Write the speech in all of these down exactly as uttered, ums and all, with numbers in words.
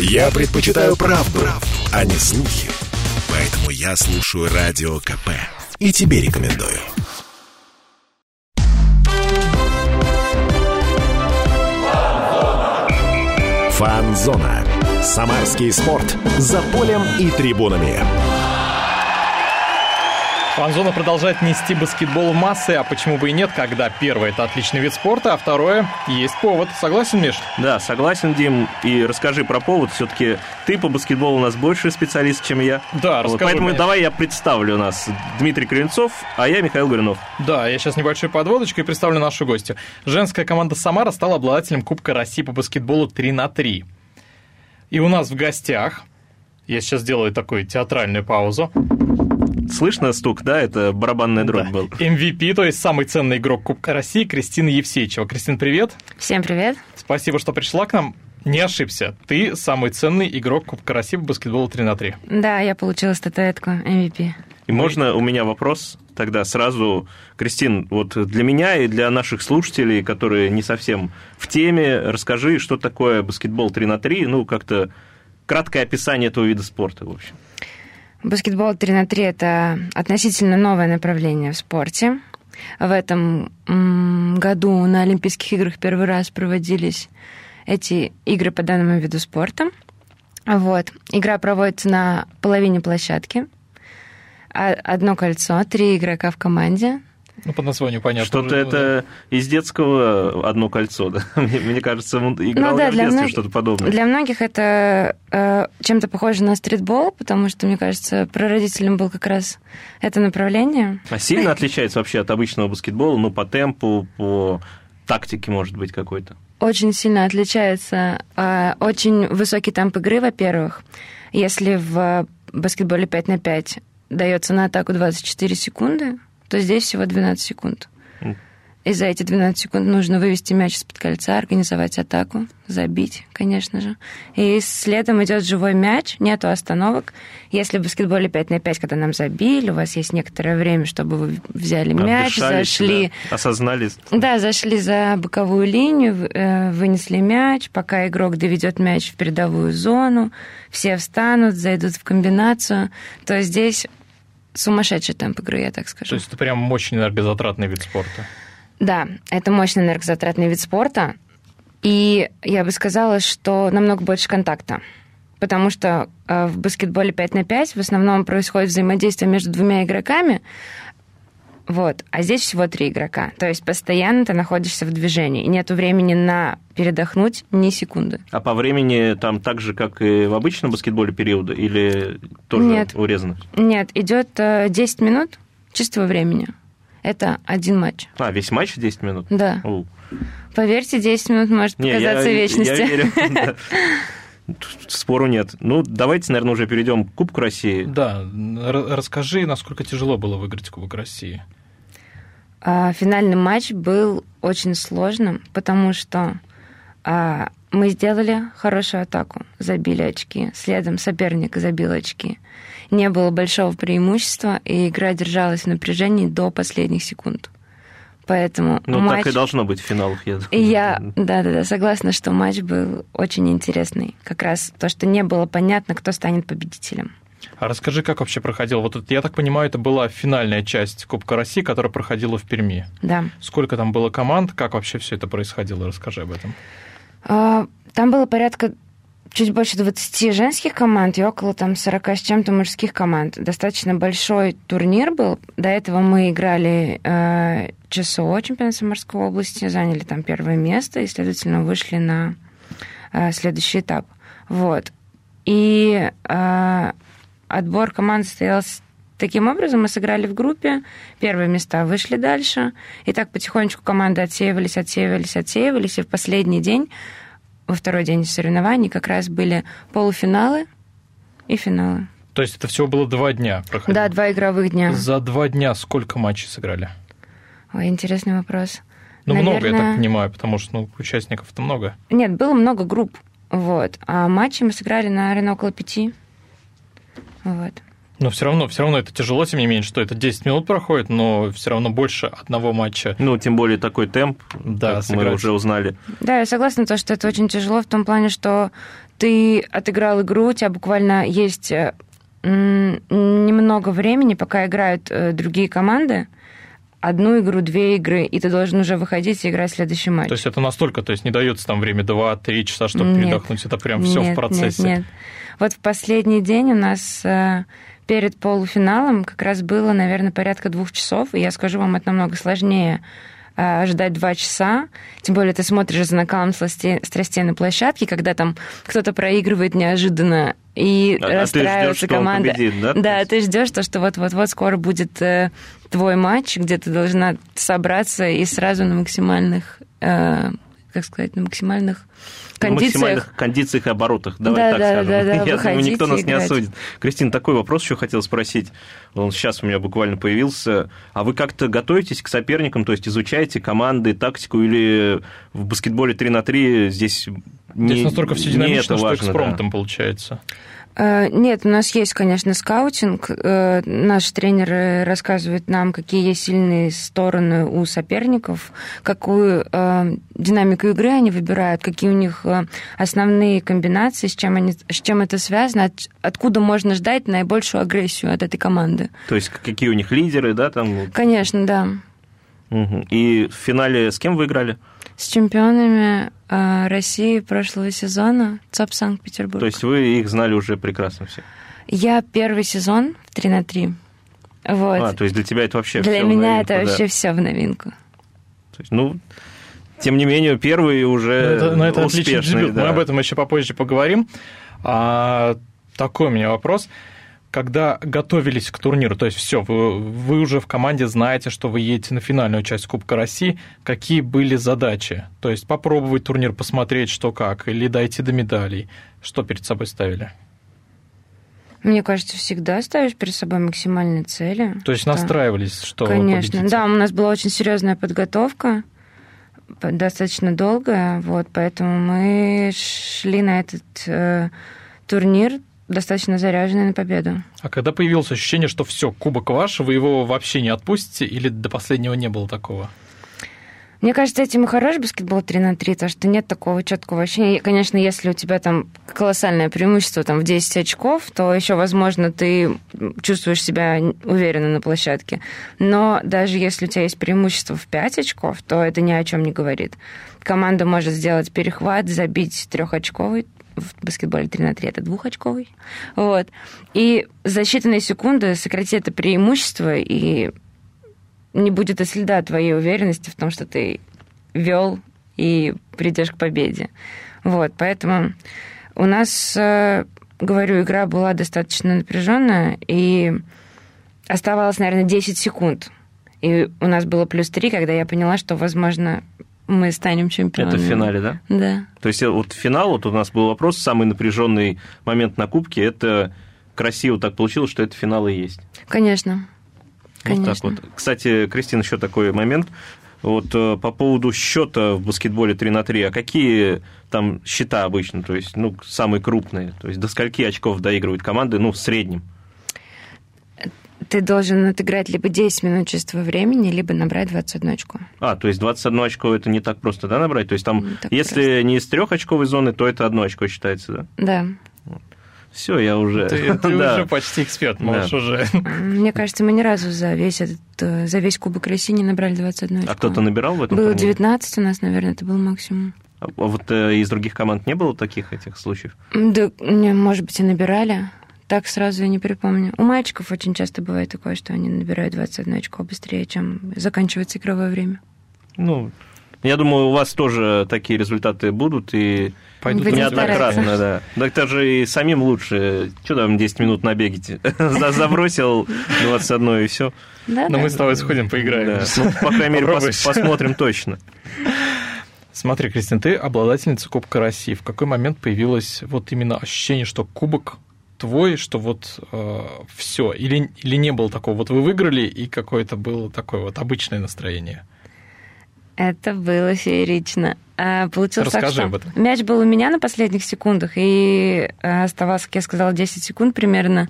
Я предпочитаю правду, а не слухи. Поэтому я слушаю Радио КП. И тебе рекомендую. Фан-зона. Самарский спорт. За полем и трибунами. Фан-зона продолжает нести баскетбол в массы, а почему бы и нет, когда первое – это отличный вид спорта, а второе – есть повод. Согласен, Миш? Да, согласен, Дим. И расскажи про повод. Все-таки ты по баскетболу у нас больше специалист, чем я. Да, расскажи. Вот, поэтому мне. Давай я представлю нас. Дмитрий Кривенцов, а я Михаил Гуринов. Да, я сейчас небольшой подводочкой представлю нашу гостью. Женская команда «Самара» стала обладателем Кубка России по баскетболу три на три. И у нас в гостях, я сейчас сделаю такую театральную паузу, слышно стук, да? Это барабанная дробь, да. Был. эм ви пи, то есть самый ценный игрок Кубка России, Кристина Евсейчева. Кристин, привет. Всем привет. Спасибо, что пришла к нам. Не ошибся, ты самый ценный игрок Кубка России по баскетболу три на три. Да, я получила статуэтку эм ви пи. И можно у меня вопрос тогда сразу, Кристин, вот для меня и для наших слушателей, которые не совсем в теме, расскажи, что такое баскетбол три на три, ну, как-то краткое описание этого вида спорта, в общем. Баскетбол три на три – это относительно новое направление в спорте. В этом году на Олимпийских играх первый раз проводились эти игры по данному виду спорта. Вот. Игра проводится на половине площадки. Одно кольцо, три игрока в команде. Ну, по названию понятно. Что-то это из детского «Одно кольцо», да? Мне, мне кажется, он играл, ну, да, в детстве мног... что-то подобное. Для многих это э, чем-то похоже на стритбол, потому что, мне кажется, прародителем был как раз это направление. А сильно отличается вообще от обычного баскетбола? Ну, по темпу, по тактике, может быть, какой-то? Очень сильно отличается. Э, очень высокий темп игры, во-первых. Если в баскетболе пять на пять дается на атаку двадцать четыре секунды, то здесь всего двенадцать секунд. И за эти двенадцать секунд нужно вывести мяч из-под кольца, организовать атаку, забить, конечно же. И следом идет живой мяч, нету остановок. Если в баскетболе пять на пять, когда нам забили, у вас есть некоторое время, чтобы вы взяли мяч, зашли... Да. Осознались. Да, зашли за боковую линию, вынесли мяч, пока игрок доведет мяч в передовую зону, все встанут, зайдут в комбинацию, то здесь... Сумасшедший темп игры, я так скажу. То есть это прям мощный энергозатратный вид спорта? Да, это мощный энергозатратный вид спорта. И я бы сказала, что намного больше контакта. Потому что в баскетболе пять на пять в основном происходит взаимодействие между двумя игроками. Вот. А здесь всего три игрока. То есть постоянно ты находишься в движении. И нет времени на передохнуть ни секунды. А по времени там так же, как и в обычном баскетболе периода? Или тоже нет. урезано? Нет, идет десять минут чистого времени. Это один матч. А, весь матч десять минут? Да. У. Поверьте, десять минут может показаться вечностью. Спору нет. Ну, давайте, наверное, уже перейдем к Кубку России. Да, расскажи, насколько тяжело было выиграть Кубок России. Финальный матч был очень сложным, потому что а, мы сделали хорошую атаку, забили очки, следом соперник забил очки. Не было большого преимущества, и игра держалась в напряжении до последних секунд. Поэтому ну, матч... так и должно быть в финалах, я думаю. Я, да-да-да, согласна, что матч был очень интересный. Как раз то, что не было понятно, кто станет победителем. А расскажи, как вообще проходило? Вот это, я так понимаю, это была финальная часть Кубка России, которая проходила в Перми. Да. Сколько там было команд? Как вообще все это происходило? Расскажи об этом. Там было порядка чуть больше двадцати женских команд и около там сорока с чем-то мужских команд. Достаточно большой турнир был. До этого мы играли э, ЧСО, чемпионат Самарской области, заняли там первое место и, следовательно, вышли на э, следующий этап. Вот. И э, отбор команд состоялся таким образом. Мы сыграли в группе, первые места вышли дальше. И так потихонечку команды отсеивались, отсеивались, отсеивались. И в последний день... Во второй день соревнований как раз были полуфиналы и финалы. То есть это всего было два дня проходило? Да, два игровых дня. За два дня сколько матчей сыграли? Ой, интересный вопрос. Ну, наверное... много, я так понимаю, потому что ну, участников-то много. Нет, было много групп, вот. А матчи мы сыграли, наверное, около пяти. Вот. Но все равно, все равно это тяжело, тем не менее, что это десять минут проходит, но все равно больше одного матча. Ну, тем более такой темп, да, как мы уже узнали. Да, я согласна, то, что это очень тяжело в том плане, что ты отыграл игру, у тебя буквально есть немного времени, пока играют другие команды, одну игру, две игры, и ты должен уже выходить и играть в следующий матч. То есть это настолько, то есть не дается там время два-три часа, чтобы нет, передохнуть, это прям все нет, в процессе. Нет, нет. Вот в последний день у нас перед полуфиналом как раз было, наверное, порядка двух часов, и я скажу вам, это намного сложнее ждать два часа, тем более ты смотришь за накалом страстей на площадке, когда там кто-то проигрывает неожиданно и а расстраивается команда. А ты ждёшь, что он победит, да? Да, ты ждёшь то, что вот-вот-вот скоро будет э, твой матч, где ты должна собраться и сразу на максимальных, э, как сказать, на максимальных кондициях. На максимальных кондициях и оборотах, давай да, так да, скажем. Да, да, Я выходите, думаю, никто нас играть. Не осудит. Кристина, такой вопрос еще хотел спросить. Он сейчас у меня буквально появился. А вы как-то готовитесь к соперникам, то есть изучаете команды, тактику, или в баскетболе три на три здесь не Здесь настолько все динамично, что экспромтом да. получается? Нет, у нас есть, конечно, скаутинг. Наши тренеры рассказывают нам, какие есть сильные стороны у соперников, какую динамику игры они выбирают, какие у них основные комбинации, с чем, они, с чем это связано, от, откуда можно ждать наибольшую агрессию от этой команды. То есть какие у них лидеры, да? Там... Конечно, да. Угу. И в финале с кем вы играли? С чемпионами России прошлого сезона ЦОП Санкт-Петербург. То есть вы их знали уже прекрасно все? Я первый сезон в три на три. Вот. А, то есть для тебя это вообще для все Для меня новинку, это да. вообще все в новинку. То есть, ну, тем не менее, первые уже но это, но это успешные. Отличный дебют. Да. Мы об этом еще попозже поговорим. А, такой у меня вопрос. Когда готовились к турниру, то есть все, вы, вы уже в команде знаете, что вы едете на финальную часть Кубка России, какие были задачи? То есть попробовать турнир, посмотреть, что как, или дойти до медалей? Что перед собой ставили? Мне кажется, всегда ставишь перед собой максимальные цели. То есть что... настраивались, что Конечно, победите? Да, у нас была очень серьезная подготовка, достаточно долгая, вот, поэтому мы шли на этот э, турнир, достаточно заряженная на победу. А когда появилось ощущение, что все, кубок ваш, вы его вообще не отпустите, или до последнего не было такого? Мне кажется, этим и хорош баскетбол три на три, потому что нет такого четкого ощущения. Конечно, если у тебя там колоссальное преимущество там, в десять очков, то еще, возможно, ты чувствуешь себя уверенно на площадке. Но даже если у тебя есть преимущество в пять очков, то это ни о чем не говорит. Команда может сделать перехват, забить трехочковый, в баскетболе три на три это двухочковый. Вот. И за считанные секунды сократи это преимущество, и не будет и следа твоей уверенности в том, что ты вел и придешь к победе. Вот. Поэтому у нас, говорю, игра была достаточно напряженная, и оставалось, наверное, десять секунд. И у нас было плюс три, когда я поняла, что, возможно, мы станем чемпионами. Это в финале, да? Да. То есть вот финал, вот у нас был вопрос, самый напряженный момент на Кубке, это красиво так получилось, что это финал и есть. Конечно. Конечно. Вот так вот. Кстати, Кристина, еще такой момент. Вот по поводу счета в баскетболе три на три, а какие там счета обычно, то есть ну, самые крупные? То есть до скольки очков доигрывают команды, ну, в среднем? Ты должен отыграть либо десять минут чистого времени, либо набрать двадцать одно очко. А, то есть двадцать одно очко это не так просто, да, набрать? То есть там, так если просто. Не из трехочковой зоны, то это одно очко считается, да? Да. Все, я уже... Ты, ты да. уже почти эксперт, можешь да. уже. Мне кажется, мы ни разу за весь, этот, за весь Кубок России не набрали двадцать одно очко. А кто-то набирал в этом? Было турнире? девятнадцать у нас, наверное, это был максимум. А вот из других команд не было таких этих случаев? Да, может быть, и набирали. Так сразу я не припомню. У мальчиков очень часто бывает такое, что они набирают двадцать одно очко быстрее, чем заканчивается игровое время. Ну, я думаю, у вас тоже такие результаты будут, и пойдут неоднократно, да. Так даже и самим лучше. Что там десять минут набегите? Забросил двадцать одно, и все. Но мы с тобой сходим, поиграем. По крайней мере, посмотрим точно. Смотри, Кристина, ты обладательница Кубка России. В какой момент появилось вот именно ощущение, что кубок твой, что вот э, все, или, или не было такого, вот вы выиграли, и какое-то было такое вот обычное настроение? Это было феерично. А, получилось Расскажи так, что об этом. Мяч был у меня на последних секундах, и оставалось, как я сказала, десять секунд примерно.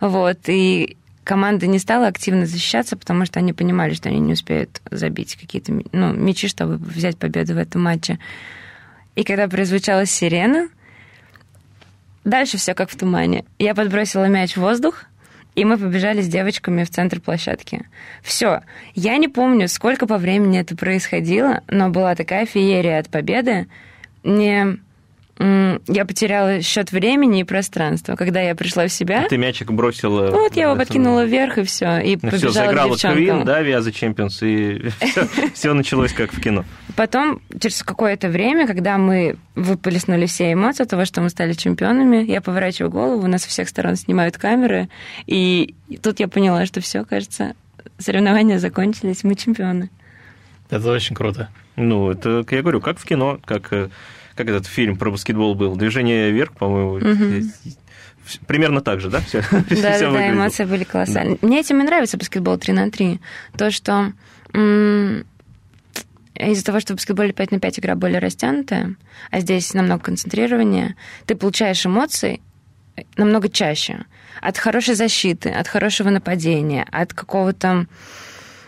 Вот, и команда не стала активно защищаться, потому что они понимали, что они не успеют забить какие-то ну, мячи, чтобы взять победу в этом матче. И когда прозвучала сирена, дальше все как в тумане. Я подбросила мяч в воздух, и мы побежали с девочками в центр площадки. Все. Я не помню, сколько по времени это происходило, но была такая феерия от победы. Не... Я потеряла счет времени и пространства, когда я пришла в себя. А ты мячик бросила... Вот, да, я его подкинула вверх, и все, и ну, побежала все, заграла к девчонкам. Queen, да, We Are Champions, и все началось как в кино. Потом, через какое-то время, когда мы выплеснули все эмоции от того, что мы стали чемпионами, я поворачиваю голову, у нас со всех сторон снимают камеры, и тут я поняла, что все, кажется, соревнования закончились, мы чемпионы. Это очень круто. Ну, это, я говорю, как в кино, как... Как этот фильм про баскетбол был? «Движение вверх», по-моему. Угу. Примерно так же, да? Все, да, все да, да, эмоции были колоссальные. Да. Мне этим и нравится баскетбол три на три. То, что м- из-за того, что в баскетболе пять на пять игра более растянутая, а здесь намного концентрирования, ты получаешь эмоции намного чаще. От хорошей защиты, от хорошего нападения, от какого-то...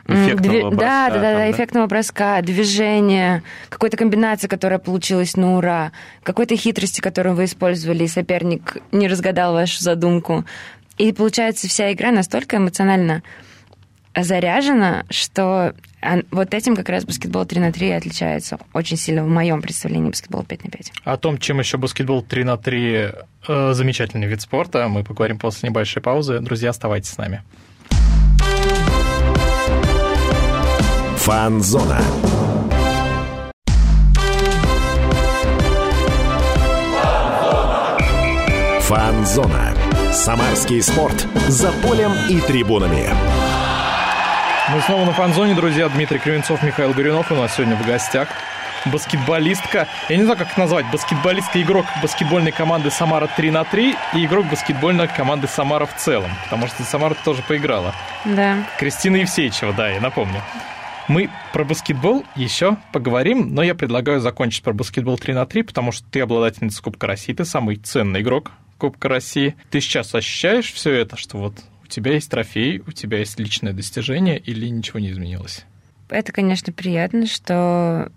Эффектного Дви... броска, да, да, да, да, эффектного броска, движения, какой-то комбинации, которая получилась на ура, какой-то хитрости, которую вы использовали, и соперник не разгадал вашу задумку. И получается, вся игра настолько эмоционально заряжена, что вот этим как раз баскетбол три на три отличается очень сильно в моем представлении баскетбола пять на пять. О том, чем еще баскетбол три на три э, замечательный вид спорта, мы поговорим после небольшой паузы. Друзья, оставайтесь с нами. Фан-зона. Фан-зона. Самарский спорт. За полем и трибунами. Мы снова на фан-зоне, друзья. Дмитрий Кривенцов, Михаил Гуринов у нас сегодня в гостях. Баскетболистка, я не знаю, как это назвать, баскетболистка, игрок баскетбольной команды «Самара три на три» и игрок баскетбольной команды «Самара» в целом, потому что «Самара» тоже поиграла. Да. Кристина Евсейчева, да, я напомню. Мы про баскетбол еще поговорим, но я предлагаю закончить про баскетбол три на три, потому что ты обладательница Кубка России, ты самый ценный игрок Кубка России. Ты сейчас ощущаешь все это, что вот у тебя есть трофей, у тебя есть личное достижение, или ничего не изменилось? Это, конечно, приятно, что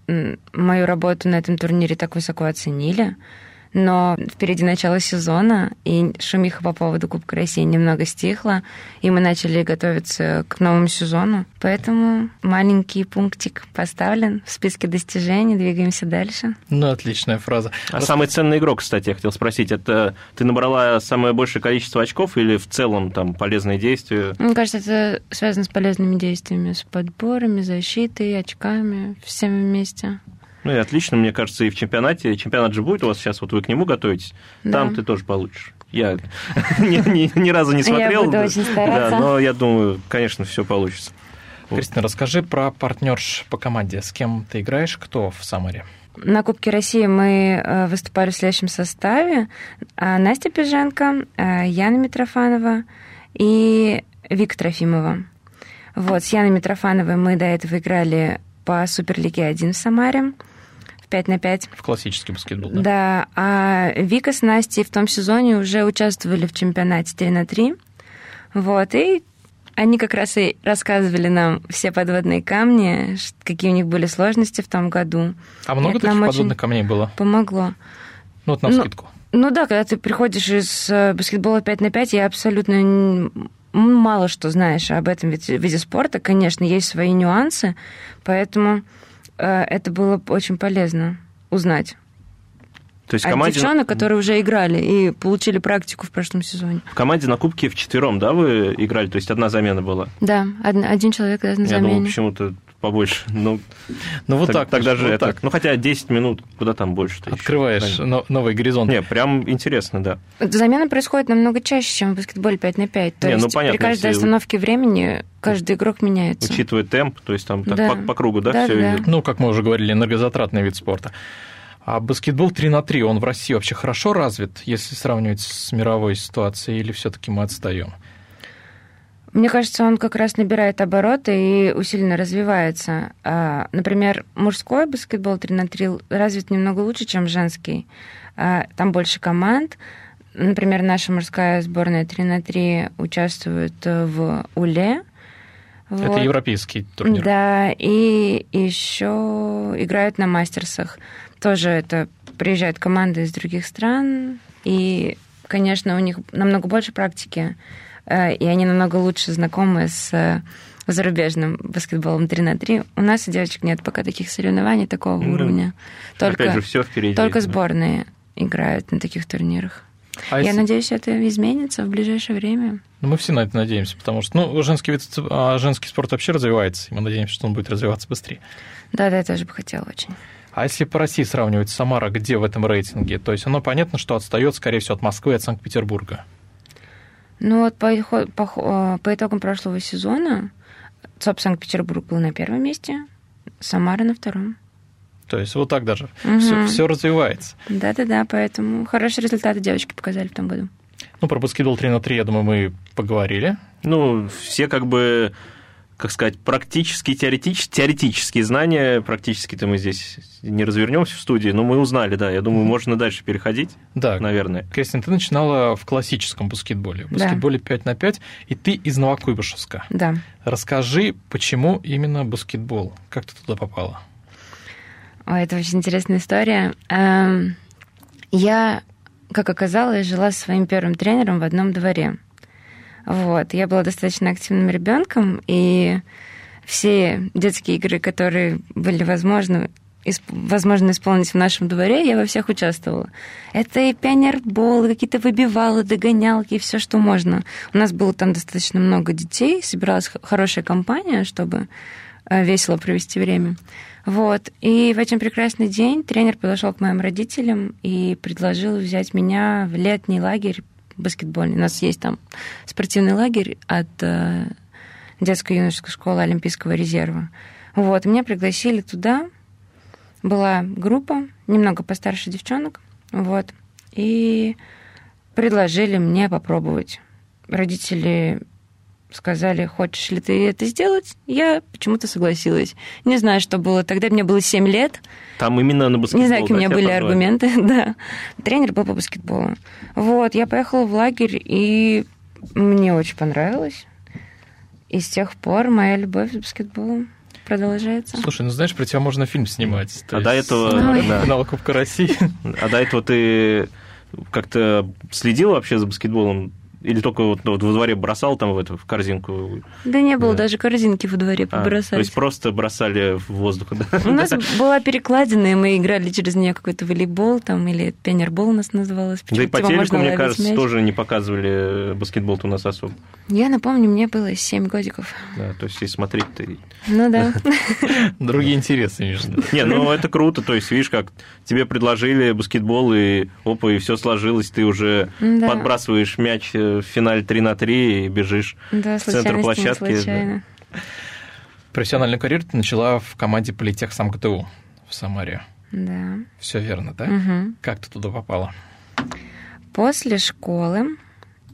мою работу на этом турнире так высоко оценили, но впереди начало сезона, и шумиха по поводу Кубка России немного стихла, и мы начали готовиться к новому сезону. Поэтому маленький пунктик поставлен в списке достижений, двигаемся дальше. Ну, отличная фраза. А Рас... самый ценный игрок, кстати, я хотел спросить, это ты набрала самое большее количество очков или в целом там полезные действия? Мне кажется, это связано с полезными действиями, с подборами, защитой, очками, всем вместе. Ну и отлично, мне кажется, и в чемпионате. Чемпионат же будет у вас сейчас, вот вы к нему готовитесь. Да. Там ты тоже получишь. Я ни разу не смотрел. Я буду очень стараться. Но я думаю, конечно, все получится. Кристина, расскажи про партнерш по команде. С кем ты играешь, кто в Самаре? На Кубке России мы выступали в следующем составе. Настя Пиженко, Яна Митрофанова и Вика Трофимова. Вот, с Яной Митрофановой мы до этого играли по Суперлиге один в Самаре. пять на пять. В классический баскетбол, да? Да. А Вика с Настей в том сезоне уже участвовали в чемпионате три на три. Вот. И они как раз и рассказывали нам все подводные камни, какие у них были сложности в том году. А много таких подводных камней было? Помогло. Ну, вот навскидку. Ну, ну да, когда ты приходишь из баскетбола пять на пять, я абсолютно... Мало что знаешь об этом виде спорта. Конечно, есть свои нюансы, поэтому э, это было очень полезно узнать. То есть а команде... девчонок, которые уже играли и получили практику в прошлом сезоне. В команде на Кубке вчетвером, да, вы играли? То есть одна замена была? Да, один, один человек на замене. Я думал, почему-то побольше. Ну, ну вот так, так, так даже вот это. Так. Ну, хотя десять минут, куда там больше-то открываешь еще новый горизонт. Не, прям интересно, да. Замена происходит намного чаще, чем в баскетболе пять на пять. То не, есть ну, понятно, при каждой если... остановке времени каждый игрок меняется. Учитывая темп, то есть там так да. по, по кругу, да, да все да. идет. Ну, как мы уже говорили, энергозатратный вид спорта. А баскетбол три на три, он в России вообще хорошо развит, если сравнивать с мировой ситуацией, или все-таки мы отстаем? Мне кажется, он как раз набирает обороты и усиленно развивается. Например, мужской баскетбол три на три развит немного лучше, чем женский. Там больше команд, Например, наша мужская сборная три на три участвует в УЛЕ. Вот. Это европейский турнир. Да, и еще играют на мастерсах. Тоже это приезжают команды из других стран, и, конечно, у них намного больше практики, и они намного лучше знакомы с зарубежным баскетболом три на три. У нас у девочек нет пока таких соревнований такого ну, уровня. Только, опять же, все впереди. Только сборные да. играют на таких турнирах. А Я если... надеюсь, это изменится в ближайшее время. Ну, мы все на это надеемся, потому что ну, женский, вид, женский спорт вообще развивается, и мы надеемся, что он будет развиваться быстрее. Да-да, я тоже бы хотела очень. А если по России сравнивать, Самара где в этом рейтинге? То есть оно понятно, что отстает, скорее всего, от Москвы и от Санкт-Петербурга. Ну, вот по, по, по итогам прошлого сезона ЦОП Санкт-Петербург был на первом месте, Самара на втором. То есть вот так даже. Угу. Все, все развивается. Да-да-да, поэтому хорошие результаты девочки показали в том году. Ну, про баскетбол три на три, я думаю, мы поговорили. Ну, все как бы, как сказать, практически теоретич... теоретические знания, практически-то мы здесь не развернемся в студии, но мы узнали, да, я думаю, можно дальше переходить, да, наверное. Кристина, ты начинала в классическом баскетболе, в баскетболе да. пять на пять, и ты из Новокуйбышевска. Да. Расскажи, почему именно баскетбол? Как ты туда попала? Ой, это очень интересная история. Я, как оказалось, жила со своим первым тренером в одном дворе. Вот. Я была достаточно активным ребенком, и все детские игры, которые были возможны, исп... возможно исполнить в нашем дворе, я во всех участвовала. Это и пионербол, и какие-то выбивалы, догонялки, и все, что можно. У нас было там достаточно много детей, собиралась хорошая компания, чтобы весело провести время. Вот. И в один прекрасный день тренер подошел к моим родителям и предложил взять меня в летний лагерь баскетбольный. У нас есть там спортивный лагерь от э, детско-юношеской школы Олимпийского резерва. Вот. Меня пригласили туда. Была группа, немного постарше девчонок. Вот. И предложили мне попробовать. Родители сказали, хочешь ли ты это сделать? Я почему-то согласилась. Не знаю, что было тогда. Мне было семь лет. Там именно на баскетбол. Не знаю, какие да, у меня были позвали. аргументы. Да. Тренер был по баскетболу. Вот, я поехала в лагерь, и мне очень понравилось. И с тех пор моя любовь к баскетболу продолжается. Слушай, ну знаешь, про тебя можно фильм снимать. А есть... до этого... Да. Финал Кубка России. А до этого ты как-то следила вообще за баскетболом? Или только вот, вот во дворе бросал там в эту в корзинку? Да не было да. даже корзинки во дворе побросать. А, то есть просто бросали в воздух. У нас была перекладина, и мы играли через нее какой-то волейбол там, или пионербол у нас называлось. Да и по телеку, мне кажется, мяч. тоже не показывали баскетбол-то у нас особо. Я напомню, мне было семь годиков. Да, то есть и смотреть-то... Ну да. Другие интересы, между. Не, ну это круто, то есть видишь, как тебе предложили баскетбол, и опа, и все сложилось, ты уже подбрасываешь мяч в финале три на три и бежишь да, в центр площадки. Да. Профессиональную карьеру ты начала в команде Политех СамГТУ в Самаре. Да. Все верно, да? Угу. Как ты туда попала? После школы,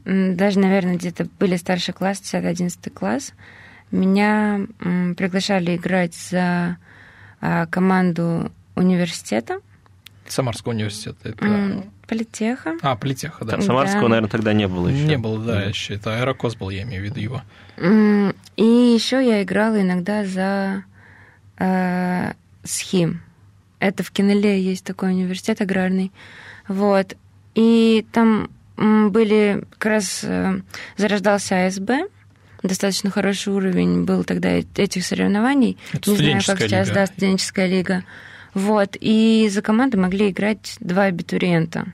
даже, наверное, где-то были старшие классы, десятый-одиннадцатый класс, меня приглашали играть за команду университета. Самарского университета. Это... Политеха. А, Политеха, да. Там Самарского, да. наверное, тогда не было еще. Не было, да, да. еще. Это Аэрокос был, я имею в виду его. И еще я играла иногда за э, Схим. Это в Кинеле есть такой университет аграрный. Вот. И там были... Как раз зарождался А Эс Бэ. Достаточно хороший уровень был тогда этих соревнований. Это не знаю, как сейчас, лига. Да, студенческая лига. Вот, и за команду могли играть два абитуриента.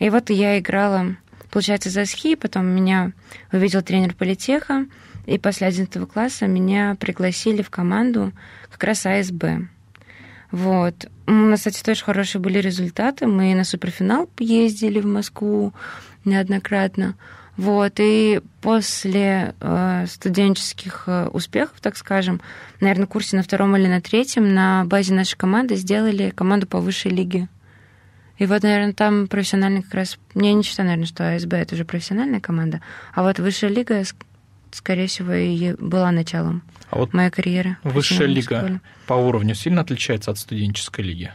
И вот я играла, получается, за СХИ, потом меня увидел тренер Политеха, и после одиннадцатого класса меня пригласили в команду как раз А Эс Бэ. Вот. У нас, кстати, тоже хорошие были результаты. Мы на суперфинал ездили в Москву неоднократно. Вот, и после э, студенческих э, успехов, так скажем, наверное, в курсе на втором или на третьем на базе нашей команды сделали команду по высшей лиге. И вот, наверное, там профессионально как раз... Я не считаю, наверное, что А Эс Бэ — это уже профессиональная команда, а вот высшая лига, скорее всего, и была началом а вот моей карьеры. Высшая лига по уровню сильно отличается от студенческой лиги?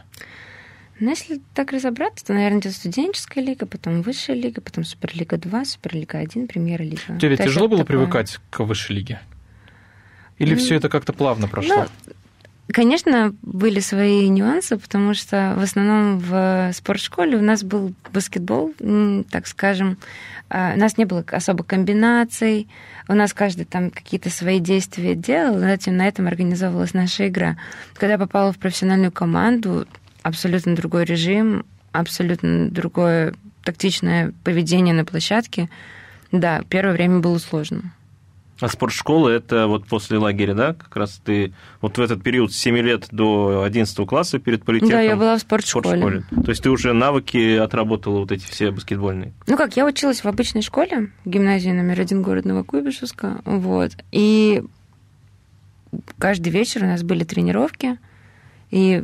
Но если так разобраться, то, наверное, идет студенческая лига, потом высшая лига, потом Суперлига два, Суперлига один, Премьер-лига. Тебе то тяжело было такое... привыкать к высшей лиге? Или mm. все это как-то плавно прошло? Ну, конечно, были свои нюансы, потому что в основном в спортшколе у нас был баскетбол, так скажем. У нас не было особо комбинаций. У нас каждый там какие-то свои действия делал, и на этом организовывалась наша игра. Когда я попала в профессиональную команду, абсолютно другой режим, абсолютно другое тактичное поведение на площадке. Да, первое время было сложно. А спортшкола — это вот после лагеря, да? Как раз ты вот в этот период с семи лет до одиннадцатого класса перед политехом... Да, я была в спортшколе. В спортшколе. То есть ты уже навыки отработала вот эти все баскетбольные? Ну как, я училась в обычной школе, в гимназии номер один города Новокуйбышевска, вот. И каждый вечер у нас были тренировки, и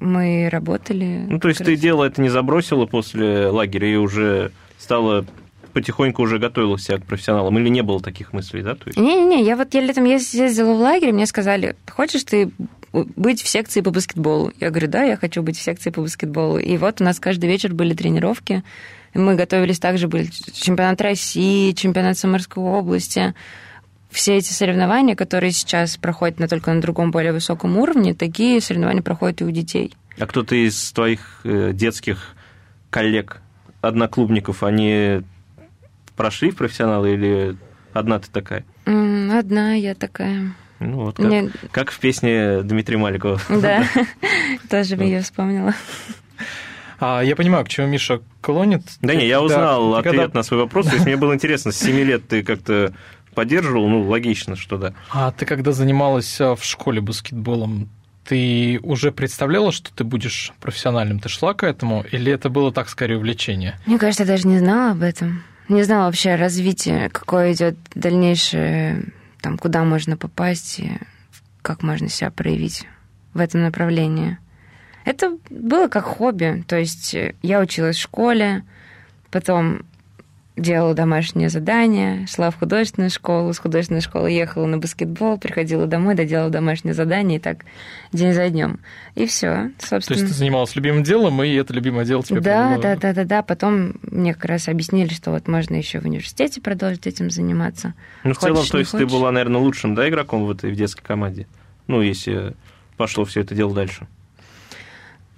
мы работали... Ну то есть раз... ты дело это не забросила после лагеря и уже стала... потихоньку уже готовила себя к профессионалам, или не было таких мыслей, да? Не-не-не, я вот я летом ездила в лагерь, мне сказали, хочешь ты быть в секции по баскетболу? Я говорю, да, я хочу быть в секции по баскетболу. И вот у нас каждый вечер были тренировки, мы готовились также, были чемпионат России, чемпионат Самарской области, все эти соревнования, которые сейчас проходят, но только на другом, более высоком уровне, такие соревнования проходят и у детей. А кто-то из твоих детских коллег, одноклубников, они... прошли в профессионалы или одна ты такая? Одна я такая. Ну, вот как, Мне... как в песне Дмитрия Маликова. Да, тоже ее вспомнила. Я понимаю, к чему Миша клонит. Да не, я узнал ответ на свой вопрос. То есть мне было интересно, с семи лет ты как-то поддерживал, ну, логично, что да. А ты когда занималась в школе баскетболом, ты уже представляла, что ты будешь профессиональным? Ты шла к этому? Или это было так, скорее, увлечение? Мне кажется, я даже не знала об этом. Не знала вообще развитие, какое идет дальнейшее, там, куда можно попасть и как можно себя проявить в этом направлении. Это было как хобби. То есть я училась в школе, потом делала домашние задания, шла в художественную школу, с художественной школы ехала на баскетбол, приходила домой, доделала домашние задания, и так день за днем. И все, собственно. То есть ты занималась любимым делом, и это любимое дело тебе было... Да, да, да, да, да. Потом мне как раз объяснили, что вот можно еще в университете продолжить этим заниматься. Ну, в хочешь, целом, то есть хочешь. Ты была, наверное, лучшим, да, игроком в этой в детской команде? Ну, если пошло все это дело дальше.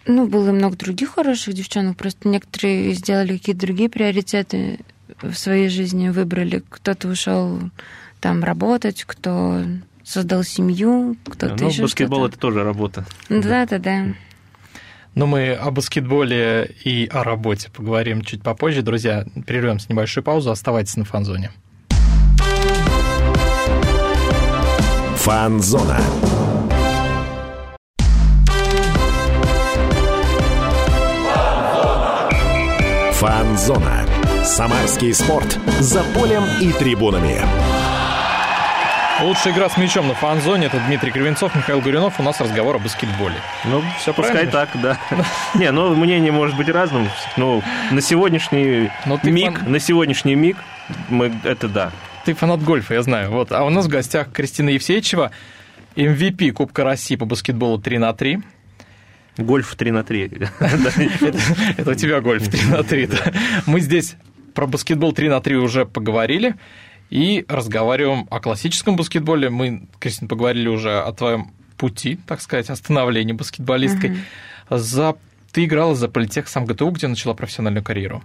Ну, было много других хороших девчонок, просто некоторые сделали какие-то другие приоритеты в своей жизни, выбрали. Кто-то ушел там работать, кто создал семью, кто-то ну, еще баскетбол что-то. Это тоже работа. Да-да-да. Но мы о баскетболе и о работе поговорим чуть попозже. Друзья, прервем с небольшую паузу, оставайтесь на Фан-зоне. Фан-зона. Фан-зона. Самарский спорт. За полем и трибунами. Лучшая игра с мячом на фан-зоне. Это Дмитрий Кривенцов, Михаил Гуринов. У нас разговор о баскетболе. Ну, все пускай так, да. Не, ну, мнение может быть разным. Ну, на сегодняшний миг, на сегодняшний миг, это да. Ты фанат гольфа, я знаю. Вот. А у нас в гостях Кристина Евсейчева, эм ви пи Кубка России по баскетболу три на три. Гольф три на три. Это у тебя гольф три на три. Мы здесь про баскетбол три на три уже поговорили и разговариваем о классическом баскетболе. Мы, Кристина, поговорили уже о твоем пути, так сказать, о становлении баскетболисткой. Ты играла за Политех СамГТУ, где начала профессиональную карьеру.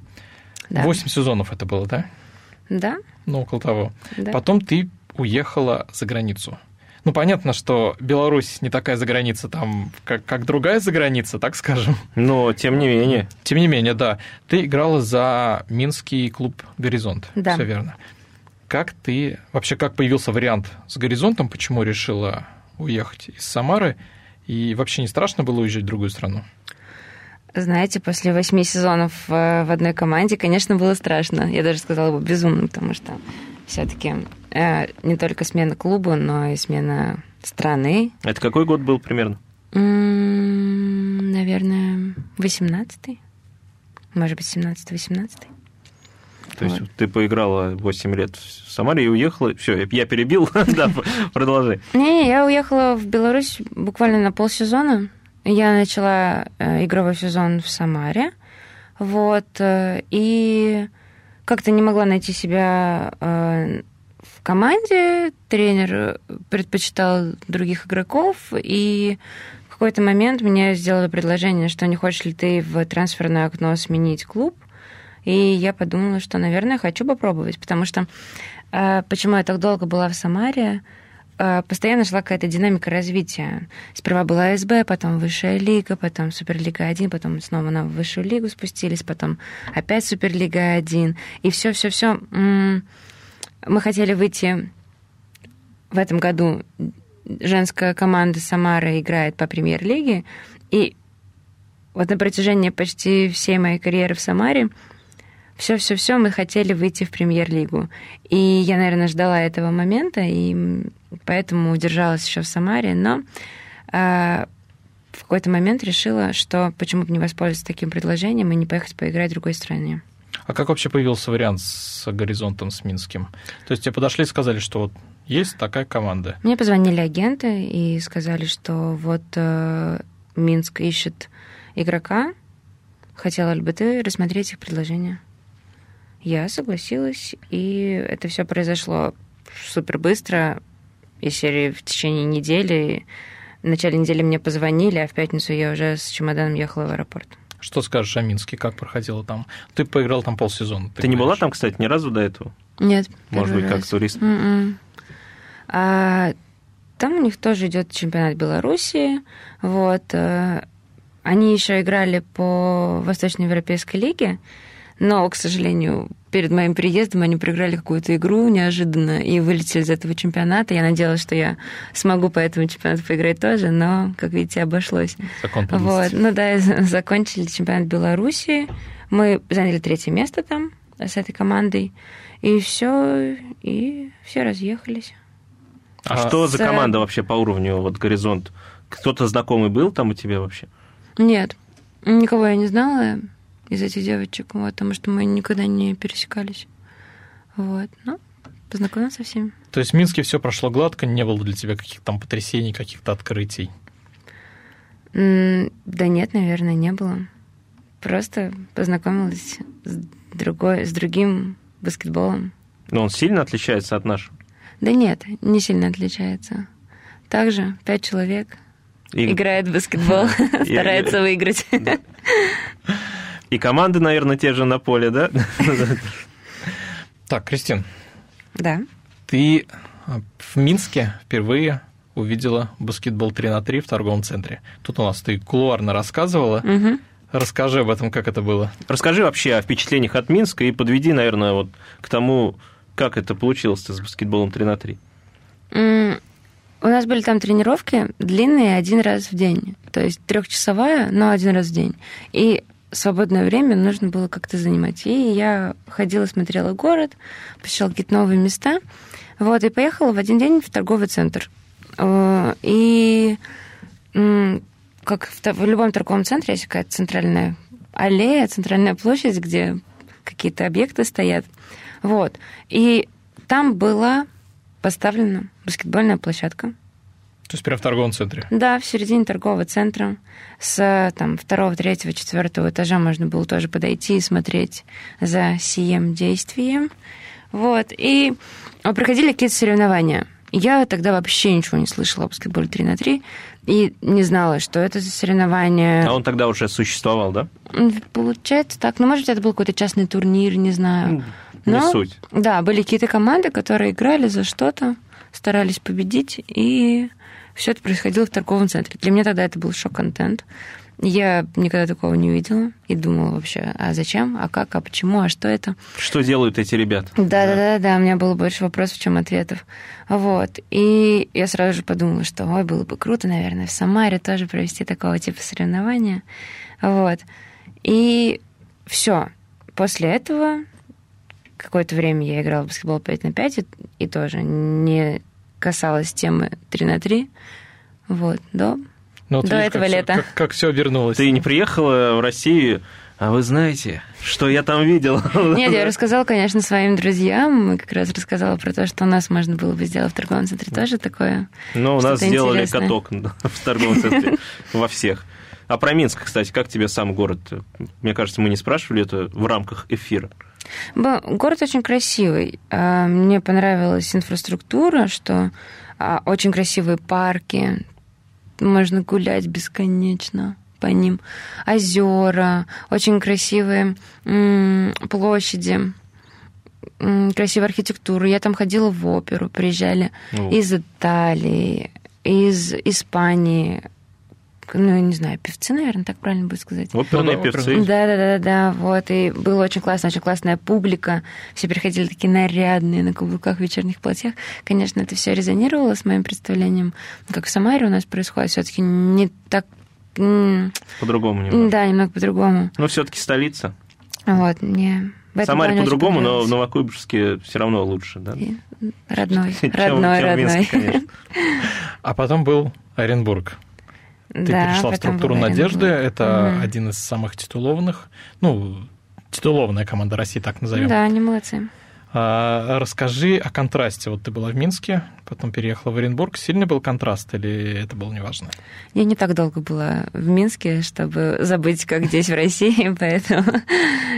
Восемь сезонов это было, да? Да. Ну, около того. Потом ты уехала за границу. Ну, понятно, что Беларусь не такая заграница, там, как, как другая заграница, так скажем. Но, тем не менее. Тем не менее, да. Ты играла за минский клуб «Горизонт». Да. Все верно. Как ты... Вообще, как появился вариант с «Горизонтом», почему решила уехать из Самары? И вообще не страшно было уезжать в другую страну? Знаете, после восьми сезонов в одной команде, конечно, было страшно. Я даже сказала бы безумно, потому что... Все-таки э, не только смена клуба, но и смена страны. Это какой год был примерно? М-м, наверное, восемнадцатый. Может быть, семнадцатый-восемнадцатый. То вот. Есть ты поиграла восемь лет в Самаре и уехала. Все, я перебил. Да, продолжай. Не, я уехала в Беларусь буквально на полсезона. Я начала игровой сезон в Самаре, вот, и как-то не могла найти себя в команде. Тренер предпочитал других игроков, и в какой-то момент мне сделали предложение, что не хочешь ли ты в трансферное окно сменить клуб. И я подумала, что, наверное, хочу попробовать, потому что почему я так долго была в Самаре, постоянно шла какая-то динамика развития. Сперва была АСБ, потом высшая лига, потом Суперлига один, потом снова на высшую лигу спустились, потом опять Суперлига один. И все-все-все. Мы хотели выйти в этом году. Женская команда Самары играет по премьер-лиге. И вот на протяжении почти всей моей карьеры в Самаре все-все-все мы хотели выйти в премьер-лигу. И я, наверное, ждала этого момента, и поэтому удержалась еще в Самаре. Но э, в какой-то момент решила, что почему бы не воспользоваться таким предложением и не поехать поиграть в другой стране. А как вообще появился вариант с «Горизонтом», с Минским? То есть тебе подошли и сказали, что вот есть такая команда? Мне позвонили агенты и сказали, что вот э, Минск ищет игрока, хотела ли бы ты рассмотреть их предложение? Я согласилась, и это все произошло супер быстро. Из серии в течение недели. В начале недели мне позвонили, а в пятницу я уже с чемоданом ехала в аэропорт. Что скажешь о Минске? Как проходило там? Ты поиграл там полсезона. Ты, ты не была там, кстати, ни разу до этого? Нет. Может быть, раз. Как турист? А, там у них тоже идет чемпионат Белоруссии. Вот. Они еще играли по Восточноевропейской лиге. Но, к сожалению, перед моим приездом они проиграли какую-то игру неожиданно и вылетели из этого чемпионата. Я надеялась, что я смогу по этому чемпионату поиграть тоже, но, как видите, обошлось. Вот. Ну да, закончили чемпионат Белоруссии. Мы заняли третье место там с этой командой. И все, и все разъехались. А, а что с... за команда вообще по уровню, вот, «Горизонт»? Кто-то знакомый был там у тебя вообще? Нет, никого я не знала из этих девочек, вот, потому что мы никогда не пересекались. Вот, ну, познакомилась со всеми. То есть в Минске все прошло гладко, не было для тебя каких-то там потрясений, каких-то открытий? Да нет, наверное, не было. Просто познакомилась с, другой, с другим баскетболом. Но он сильно отличается от нашего? Да нет, не сильно отличается. Также пять человек и... играет в баскетбол, старается выиграть. И команды, наверное, те же на поле, да? Так, Кристин. Да. Ты в Минске впервые увидела баскетбол три на три в торговом центре. Тут у нас ты кулуарно рассказывала. Угу. Расскажи об этом, как это было. Расскажи вообще о впечатлениях от Минска и подведи, наверное, вот к тому, как это получилось-то с баскетболом три на три. Mm. У нас были там тренировки длинные один раз в день. То есть трехчасовая, но один раз в день. И свободное время нужно было как-то занимать. И я ходила, смотрела город, посещала какие-то новые места. Вот, и поехала в один день в торговый центр. И как в любом торговом центре есть какая-то центральная аллея, центральная площадь, где какие-то объекты стоят. Вот. И там была поставлена баскетбольная площадка. То есть прямо в торговом центре? Да, в середине торгового центра. С там, второго, третьего, четвертого этажа можно было тоже подойти и смотреть за сием действием. Вот. И проходили какие-то соревнования. Я тогда вообще ничего не слышала о баскетболе три на три и не знала, что это за соревнования. А он тогда уже существовал, да? Получается так. Ну, может быть, это был какой-то частный турнир, не знаю. Не Но, суть. Да, были какие-то команды, которые играли за что-то, старались победить, и все это происходило в торговом центре. Для меня тогда это был шок-контент. Я никогда такого не видела и думала вообще, а зачем, а как, а почему, а что это? Что делают эти ребята? Да-да-да, у меня было больше вопросов, чем ответов. Вот. И я сразу же подумала, что ой, было бы круто, наверное, в Самаре тоже провести такого типа соревнования. Вот. И все. После этого какое-то время я играла в баскетбол пять на пять и, и тоже не касалась темы три на три. Вот, до, ну, вот до видишь, этого как лета. Все, как, как все обернулось. Ты не приехала в Россию А вы знаете, что я там видел? Нет, я рассказала, конечно, своим друзьям. И как раз рассказала про то, что у нас можно было бы сделать в торговом центре тоже такое. Ну, у нас сделали интересное. Каток в торговом центре во всех. А про Минск, кстати, как тебе сам город? Мне кажется, мы не спрашивали это в рамках эфира. Город очень красивый. Мне понравилась инфраструктура, что очень красивые парки. Можно гулять бесконечно по ним. Озера, очень красивые площади, красивая архитектура. Я там ходила в оперу, приезжали ну. из Италии, из Испании. Ну, я не знаю, певцы, наверное, так правильно будет сказать. Оперные да, певцы. Да-да-да, вот, и было очень классно, очень классная публика, все приходили такие нарядные, на каблуках, в вечерних платьях. Конечно, это все резонировало с моим представлением, как в Самаре у нас происходит, все-таки не так... По-другому немного. Да, немного по-другому. Но все-таки столица. Вот, мне... В Самаре по-другому, но в Новокуйбышевске все равно лучше, да? И... Родной, чем, родной, чем родной. Минск, конечно. А потом был Оренбург. Ты да, перешла в структуру «Надежды». Это угу. один из самых титулованных. Ну, титулованная команда России, так назовем. Да, они молодцы. А, расскажи о контрасте. Вот ты была в Минске, потом переехала в Оренбург. Сильный был контраст или это было неважно? Я не так долго была в Минске, чтобы забыть, как здесь в России, поэтому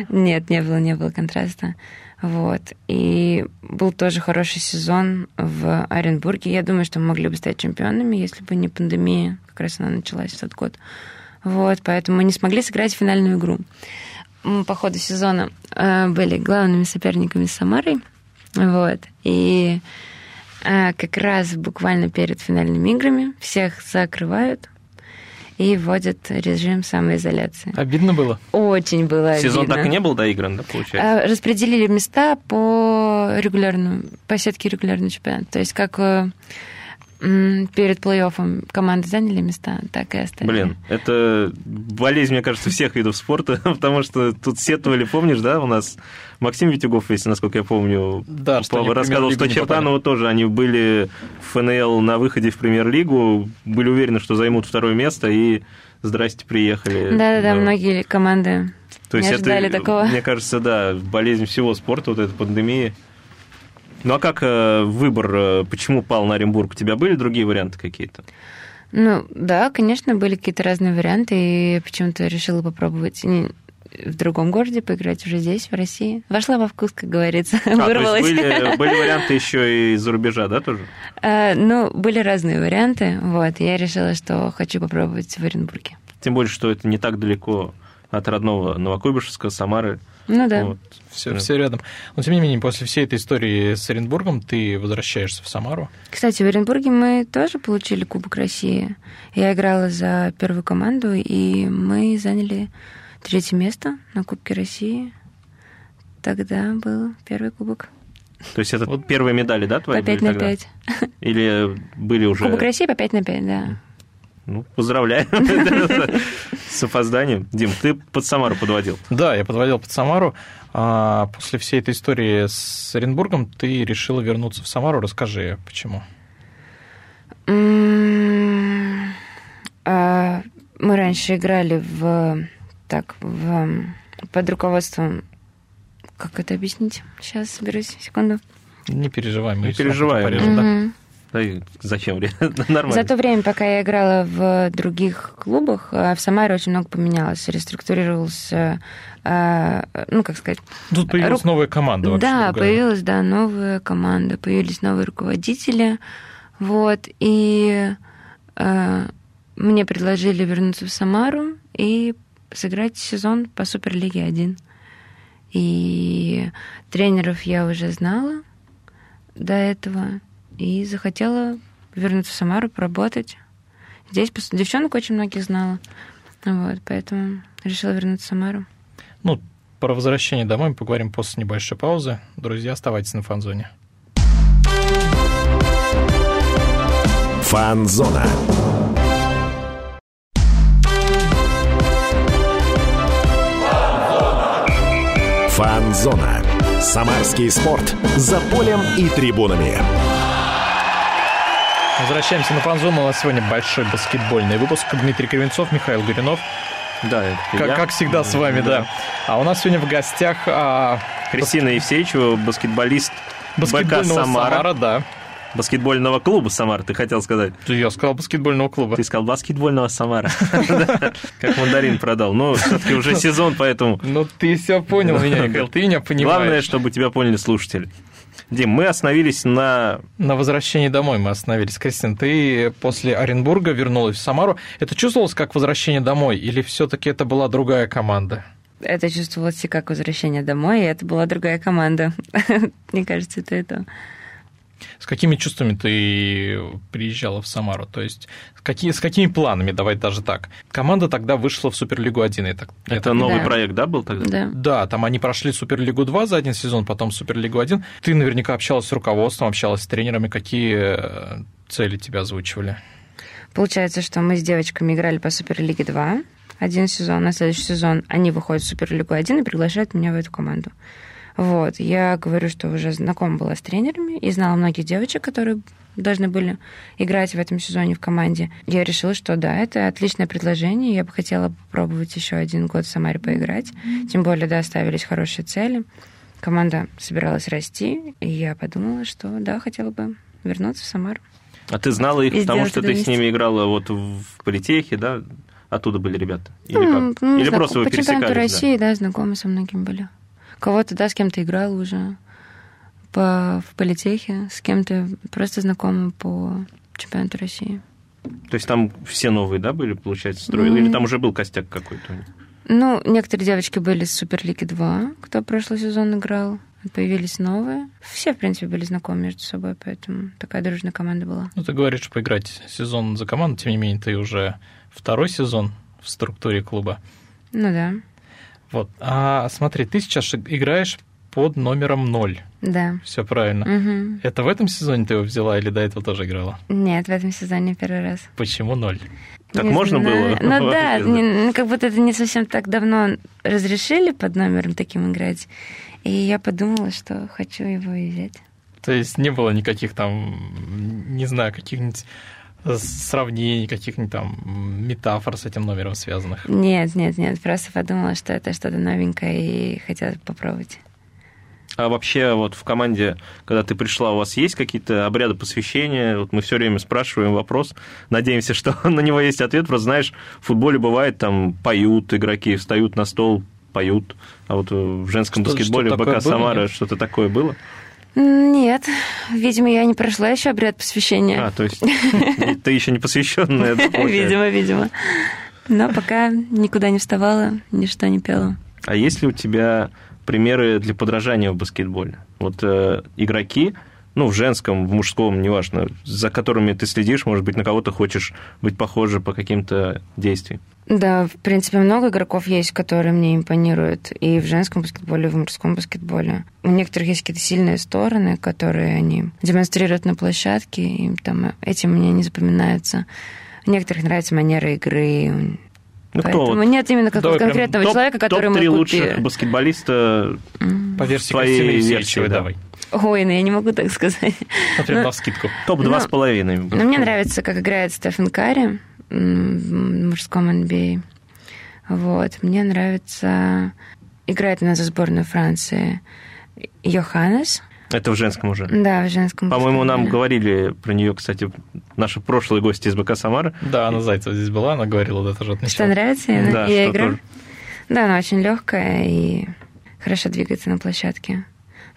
нет, не было, не было контраста. Вот. И был тоже хороший сезон в Оренбурге. Я думаю, что мы могли бы стать чемпионами, если бы не пандемия. Как раз она началась в тот год. Вот. Поэтому мы не смогли сыграть финальную игру. Мы по ходу сезона были главными соперниками с Самарой. Вот. И как раз буквально перед финальными играми всех закрывают. И вводят режим самоизоляции. Обидно было? Очень было Сезон обидно. Так и не был доигран, да, получается? Распределили места по регулярному, по сетке регулярного чемпионата. То есть как перед плей-оффом команды заняли места, так и остались. Блин, это болезнь, мне кажется, всех видов спорта, потому что тут сетовали, помнишь, да, у нас Максим Витюгов, если насколько я помню, да, что рассказывал, что Чертанову тоже, они были в ФНЛ на выходе в Премьер-лигу, были уверены, что займут второе место, и здрасте, приехали. Да-да-да, многие команды То не ожидали это, такого. Мне кажется, да, болезнь всего спорта, вот эта пандемия. Ну, а как выбор, почему пал на Оренбург? У тебя были другие варианты какие-то? Ну, да, конечно, были какие-то разные варианты, и почему-то решила попробовать в другом городе поиграть уже здесь, в России. Вошла во вкус, как говорится, а, вырвалась. То есть были, были варианты еще и из-за рубежа, да, тоже? А, ну, были разные варианты, вот, я решила, что хочу попробовать в Оренбурге. Тем более, что это не так далеко от родного Новокуйбышевска, Самары. Ну да. Вот. Все, да. все рядом. Но, тем не менее, после всей этой истории с Оренбургом ты возвращаешься в Самару. Кстати, в Оренбурге мы тоже получили Кубок России. Я играла за первую команду, и мы заняли третье место на Кубке России. Тогда был первый кубок. То есть это вот первые медали, да, твои? По пять на пять. Или были уже... Кубок России по пять на пять, да. Ну, поздравляю с опозданием. Дим, ты под Самару подводил. Да, я подводил под Самару. После всей этой истории с Оренбургом ты решила вернуться в Самару. Расскажи, почему. Мы раньше играли в, так, в, под руководством... Как это объяснить? Сейчас соберусь, секунду. Не переживай, мы не переживаем. Порежем, да? Да зачем? Нормально. За то время, пока я играла в других клубах, в Самаре очень много поменялось. Реструктурировался, ну, как сказать... Тут появилась ру... новая команда. Вообще, да, другая. Появилась, да, новая команда. Появились новые руководители. Вот, и э, мне предложили вернуться в Самару и сыграть сезон по Суперлиге один. И тренеров я уже знала до этого. И захотела вернуться в Самару, поработать. Здесь девчонок очень многих знала. Вот, поэтому решила вернуться в Самару. Ну, про возвращение домой мы поговорим после небольшой паузы. Друзья, оставайтесь на Фан-зоне. Фан-зона. Фан-зона. Фан-зона. Самарский спорт за полем и трибунами. Возвращаемся на Фан-зону. У нас сегодня большой баскетбольный выпуск. Дмитрий Кривенцов, Михаил Гуринов, Да, как, я. как всегда с вами, да. да. А у нас сегодня в гостях а... Кристина Евсейчева, баскетболист БК Самара, да. Баскетбольного клуба «Самара», ты хотел сказать. Я сказал баскетбольного клуба. Ты сказал баскетбольного «Самара». Как мандарин продал. Но все-таки уже сезон, поэтому... Ну, ты все понял меня, Михаил, ты меня понимаешь. Главное, чтобы тебя поняли слушатели. Дим, мы остановились на... На возвращении домой мы остановились. Кристин, ты после Оренбурга вернулась в Самару. Это чувствовалось как возвращение домой или все-таки это была другая команда? Это чувствовалось и как возвращение домой, и это была другая команда. Мне кажется, это это... С какими чувствами ты приезжала в Самару? То есть какие, с какими планами, давай даже так. Команда тогда вышла в Суперлигу один. Это, это новый да. проект, да, был тогда? Да. Да, там они прошли Суперлигу два за один сезон, потом Суперлигу один. Ты наверняка общалась с руководством, общалась с тренерами. Какие цели тебя озвучивали? Получается, что мы с девочками играли по Суперлиге два один сезон, на следующий сезон они выходят в Суперлигу один и приглашают меня в эту команду. Вот, я говорю, что уже знакома была с тренерами и знала многих девочек, которые должны были играть в этом сезоне в команде. Я решила, что да, это отличное предложение, я бы хотела попробовать еще один год в Самаре поиграть. Mm-hmm. Тем более, да, ставились хорошие цели, команда собиралась расти, и я подумала, что да, хотела бы вернуться в Самару. А ты знала их, потому что ты с ними играла вот в Политехе, да? Оттуда были ребята? Или, ну, как? Или знаком... просто вы пересекались? По чемпионату России, да, да знакомы со многими были. Кого-то, да, с кем-то играл уже по, в Политехе, с кем-то просто знакомым по чемпионату России. То есть там все новые, да, были, получается, строили? Mm. Или там уже был костяк какой-то? Ну, некоторые девочки были с Суперлиги два, кто прошлый сезон играл. Появились новые. Все, в принципе, были знакомы между собой, поэтому такая дружная команда была. Ну, ты говоришь, поиграть сезон за команду, тем не менее, ты уже второй сезон в структуре клуба. Ну да. Вот. А смотри, ты сейчас играешь под номером ноль. Да. Все правильно. Угу. Это в этом сезоне ты его взяла или до этого тоже играла? Нет, в этом сезоне первый раз. Почему ноль? Так не можно знаю. Было? Ну да, не, как будто это не совсем так давно разрешили под номером таким играть. И я подумала, что хочу его и взять. То есть не было никаких там, не знаю, каких-нибудь... сравнений, каких-нибудь там метафор с этим номером связанных? Нет, нет, нет. Просто подумала, что это что-то новенькое и хотела попробовать. А вообще вот в команде, когда ты пришла, у вас есть какие-то обряды посвящения? Вот мы все время спрашиваем вопрос, надеемся, что на него есть ответ. Просто знаешь, в футболе бывает, там поют игроки, встают на стол, поют. А вот в женском что-то, баскетболе что-то БК Самара нет? Что-то такое было? Нет, видимо, я не прошла еще обряд посвящения. А, то есть ты еще не посвященная. Видимо, видимо. Но пока никуда не вставала, ничто не пела. А есть ли у тебя примеры для подражания в баскетболе? Вот э, игроки, ну, в женском, в мужском, неважно, за которыми ты следишь, может быть, на кого-то хочешь быть похожа по каким-то действиям? Да, в принципе, много игроков есть, которые мне импонируют и в женском баскетболе, и в мужском баскетболе. У некоторых есть какие-то сильные стороны, которые они демонстрируют на площадке, и там эти мне не запоминаются. У некоторых нравится манера игры. Ну, поэтому кто вот? Нет именно какого-то конкретного топ, человека, который мы купили. Топ-три лучших баскетболиста mm-hmm. по версии Кристины Евсейчевой, да. Давай. Ой, ну я не могу так сказать. Например, на вскидку. топ два с половиной. Ну, мне нравится, как играет Стефен Карри в мужском эн би эй. Вот. Мне нравится... Играет у нас за сборную Франции Йоханнес. Это в женском уже? Да, в женском. По-моему, нам говорили про нее, кстати, наши прошлые гости из БК Самары. Да, она Зайцева здесь была, она говорила, да, тоже отлично. Что нравится ей да, игра? Тоже. Да, она очень легкая и хорошо двигается на площадке.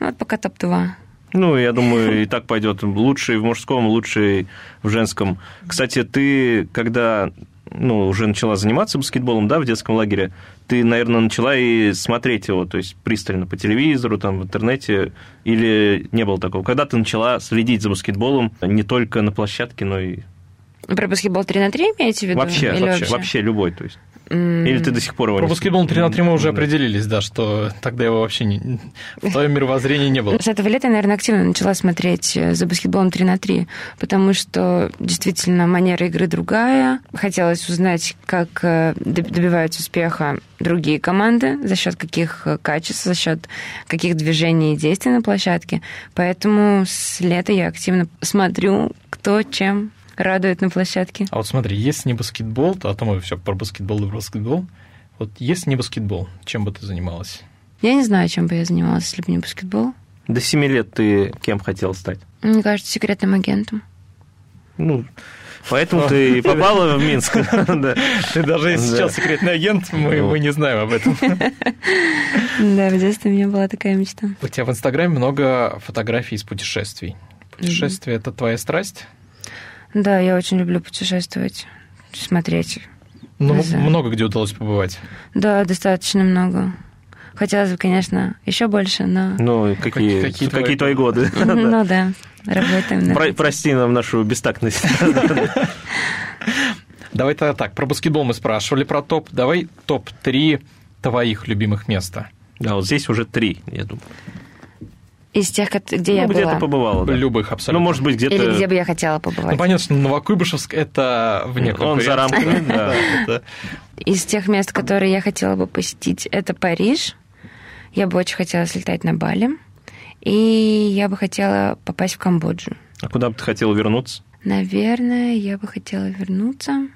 Ну, вот пока топ-два. Ну, я думаю, и так пойдет. Лучший в мужском, лучший в женском. Кстати, ты, когда ну, уже начала заниматься баскетболом, да, в детском лагере, ты, наверное, начала и смотреть его, то есть пристально по телевизору, там, в интернете, или не было такого? Когда ты начала следить за баскетболом не только на площадке, но и... Про баскетбол три на три имеете в виду? Вообще, вообще, вообще, вообще любой, то есть. Или ты до сих пор его... Про баскетбол три на три мы уже определились, да, что тогда его вообще не... в твоем мировоззрении не было. С этого лета я, наверное, активно начала смотреть за баскетболом три на три, потому что действительно манера игры другая. Хотелось узнать, как добиваются успеха другие команды, за счет каких качеств, за счет каких движений и действий на площадке. Поэтому с лета я активно смотрю, кто чем... радует на площадке. А вот смотри, если не баскетбол, то а то мы все про баскетбол и баскетбол. Вот если не баскетбол, чем бы ты занималась? Я не знаю, чем бы я занималась, если бы не баскетбол. До семи лет ты кем хотела стать? Мне кажется, секретным агентом. Ну, поэтому ты попала в Минск. Даже если сейчас секретный агент, мы не знаем об этом. Да, в детстве у меня была такая мечта. У тебя в Инстаграме много фотографий из путешествий. Путешествия – это твоя страсть? Да, я очень люблю путешествовать, смотреть. Ну, много где удалось побывать? Да, достаточно много. Хотелось бы, конечно, еще больше, но... Ну, какие, какие, твои... какие твои годы. Ну да, работаем. Про, прости нам нашу бестактность. Давай тогда так, про баскетбол мы спрашивали, про топ. Давай топ-три твоих любимых места. Да, вот здесь уже три, я думаю. Из тех, где ну, я где-то была. Где-то побывала, да. Любых, абсолютно. Ну, может быть, где-то... Или где бы я хотела побывать. Ну, понятно, что Новокуйбышевск – это вне конкуренции. Он за рамками. Из тех мест, которые я хотела бы посетить, это Париж. Я бы очень хотела слетать на Бали. И я бы хотела попасть в Камбоджу. А куда бы ты хотела вернуться? Наверное, я бы хотела вернуться...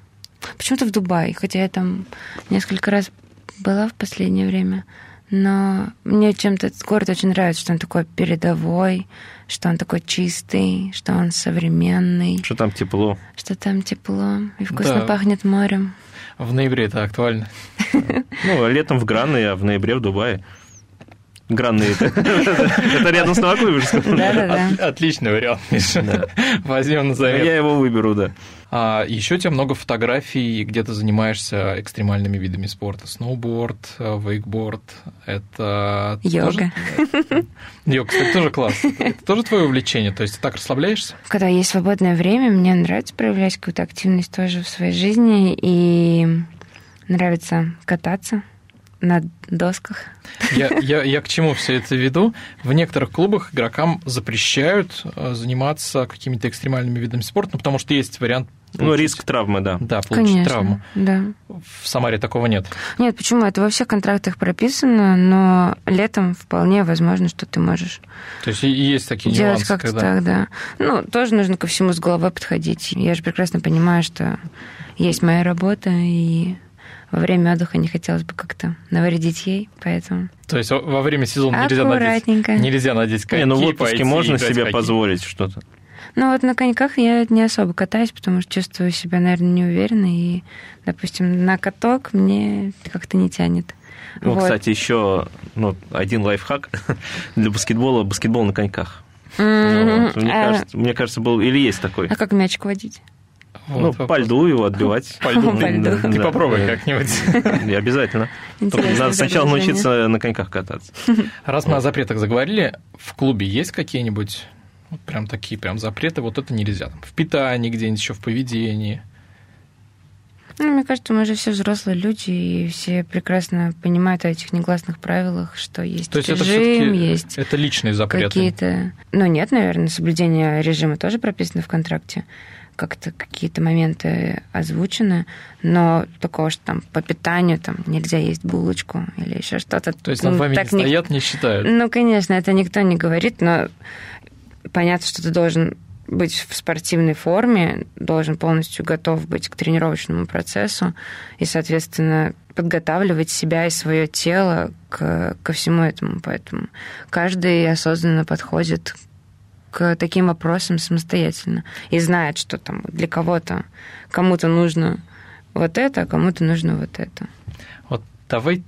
Почему-то в Дубай, хотя я там несколько раз была в последнее время... Но мне чем-то этот город очень нравится, что он такой передовой, что он такой чистый, что он современный. Что там тепло. Что там тепло. И вкусно да. Пахнет морем. В ноябре это актуально. Ну, летом в Гранной, а в ноябре в Дубае. Гранные. Это рядом с Новокуйбышевском. Да-да-да. Отличный вариант, Миша. Возьмем на заметку. Я его выберу, да. Еще у тебя много фотографий, где ты занимаешься экстремальными видами спорта. Сноуборд, вейкборд. Это... Йога. Йога, кстати, тоже класс. Это тоже твое увлечение? То есть ты так расслабляешься? Когда есть свободное время, мне нравится проявлять какую-то активность тоже в своей жизни. И нравится кататься. На досках. Я, я, я к чему все это веду? В некоторых клубах игрокам запрещают заниматься какими-то экстремальными видами спорта, ну, потому что есть вариант... Получить, ну, риск травмы, да. Да, получить конечно, травму. Да. В Самаре такого нет. Нет, почему? Это во всех контрактах прописано, но летом вполне возможно, что ты можешь... То есть есть такие делать нюансы, как-то когда... так, да. Ну, тоже нужно ко всему с головой подходить. Я же прекрасно понимаю, что есть моя работа, и... Во время отдыха не хотелось бы как-то навредить ей, поэтому... То есть во время сезона нельзя надеть, нельзя надеть коньки, не, ну в отпуске можно себе коньки. Позволить что-то? Ну вот на коньках я не особо катаюсь, потому что чувствую себя, наверное, неуверенно, и, допустим, на каток мне как-то не тянет. Ну, вот. Кстати, еще ну, один лайфхак для баскетбола – баскетбол на коньках. Mm-hmm. Вот. Мне, а... кажется, мне кажется, был или есть такой. А как мячик водить? Вот, ну, по льду его отбивать. По льду. По льду. Ты да. Попробуй да. как-нибудь. Обязательно. Надо сначала научиться на коньках кататься. Раз мы о запретах заговорили, в клубе есть какие-нибудь вот прям такие прям запреты? Вот это нельзя. В питании где-нибудь еще, в поведении? Ну, мне кажется, мы же все взрослые люди, и все прекрасно понимают о этих негласных правилах, что есть режим, есть... То есть это всё-таки это личные запреты? Какие-то... Ну, нет, наверное, соблюдение режима тоже прописано в контракте. Как-то какие-то моменты озвучены, но такого, что там по питанию там нельзя есть булочку или еще что-то. То есть над вами не стоят, не считают? Ну, конечно, это никто не говорит, но понятно, что ты должен быть в спортивной форме, должен полностью готов быть к тренировочному процессу и, соответственно, подготавливать себя и свое тело к, ко всему этому. Поэтому каждый осознанно подходит к таким вопросам самостоятельно. И знает, что там для кого-то, кому-то нужно вот это, а кому-то нужно вот это. Вот давай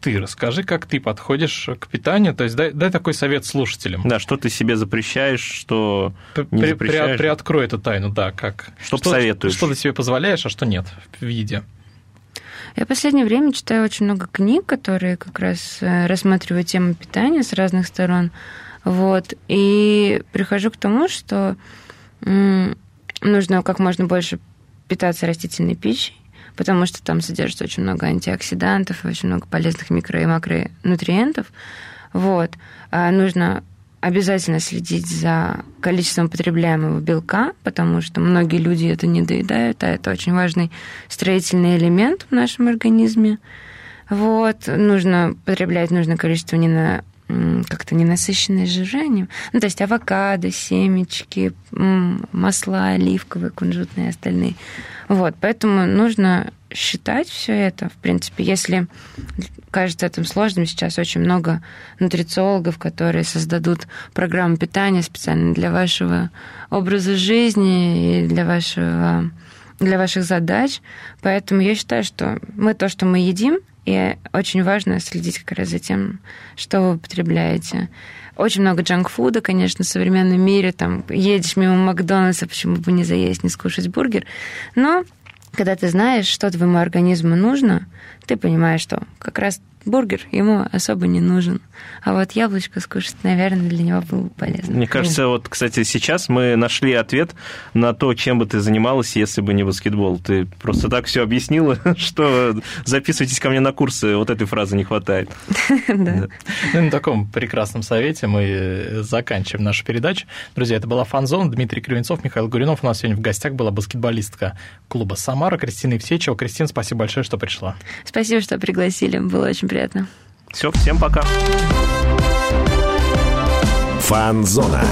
ты расскажи, как ты подходишь к питанию, то есть дай, дай такой совет слушателям. Да, что ты себе запрещаешь, что при, не запрещаешь. При, приоткрой эту тайну, да, как. Что, что посоветуешь? Что ты себе позволяешь, а что нет в виде. Я в последнее время читаю очень много книг, которые как раз рассматривают тему питания с разных сторон. Вот, и прихожу к тому, что нужно как можно больше питаться растительной пищей, потому что там содержится очень много антиоксидантов, очень много полезных микро- и макронутриентов. Вот. А нужно обязательно следить за количеством потребляемого белка, потому что многие люди это не доедают, а это очень важный строительный элемент в нашем организме. Вот. Нужно потреблять нужное количество не на... как-то ненасыщенные жирением. Ну, то есть авокадо, семечки, масла оливковые, кунжутные и остальные. Вот, поэтому нужно считать все это, в принципе, если кажется этим сложным, сейчас очень много нутрициологов, которые создадут программу питания специально для вашего образа жизни и для вашего, для ваших задач. Поэтому я считаю, что мы то, что мы едим, и очень важно следить как раз за тем, что вы употребляете. Очень много джанкфуда, конечно, в современном мире. Там едешь мимо Макдональдса, почему бы не заесть, не скушать бургер. Но когда ты знаешь, что твоему организму нужно, ты понимаешь, что как раз бургер ему особо не нужен. А вот яблочко скушать, наверное, для него было бы полезно. Мне кажется, вот, кстати, сейчас мы нашли ответ на то, чем бы ты занималась, если бы не баскетбол. Ты просто так все объяснила, что записывайтесь ко мне на курсы, вот этой фразы не хватает. Да. Ну, на таком прекрасном совете мы заканчиваем нашу передачу. Друзья, это была «Фан-зона». Дмитрий Кривенцов, Михаил Гуринов. У нас сегодня в гостях была баскетболистка клуба «Самара» Кристина Евсейчева. Кристина, спасибо большое, что пришла. Спасибо, что пригласили. Было очень приятно. Все, всем пока. Фан-зона.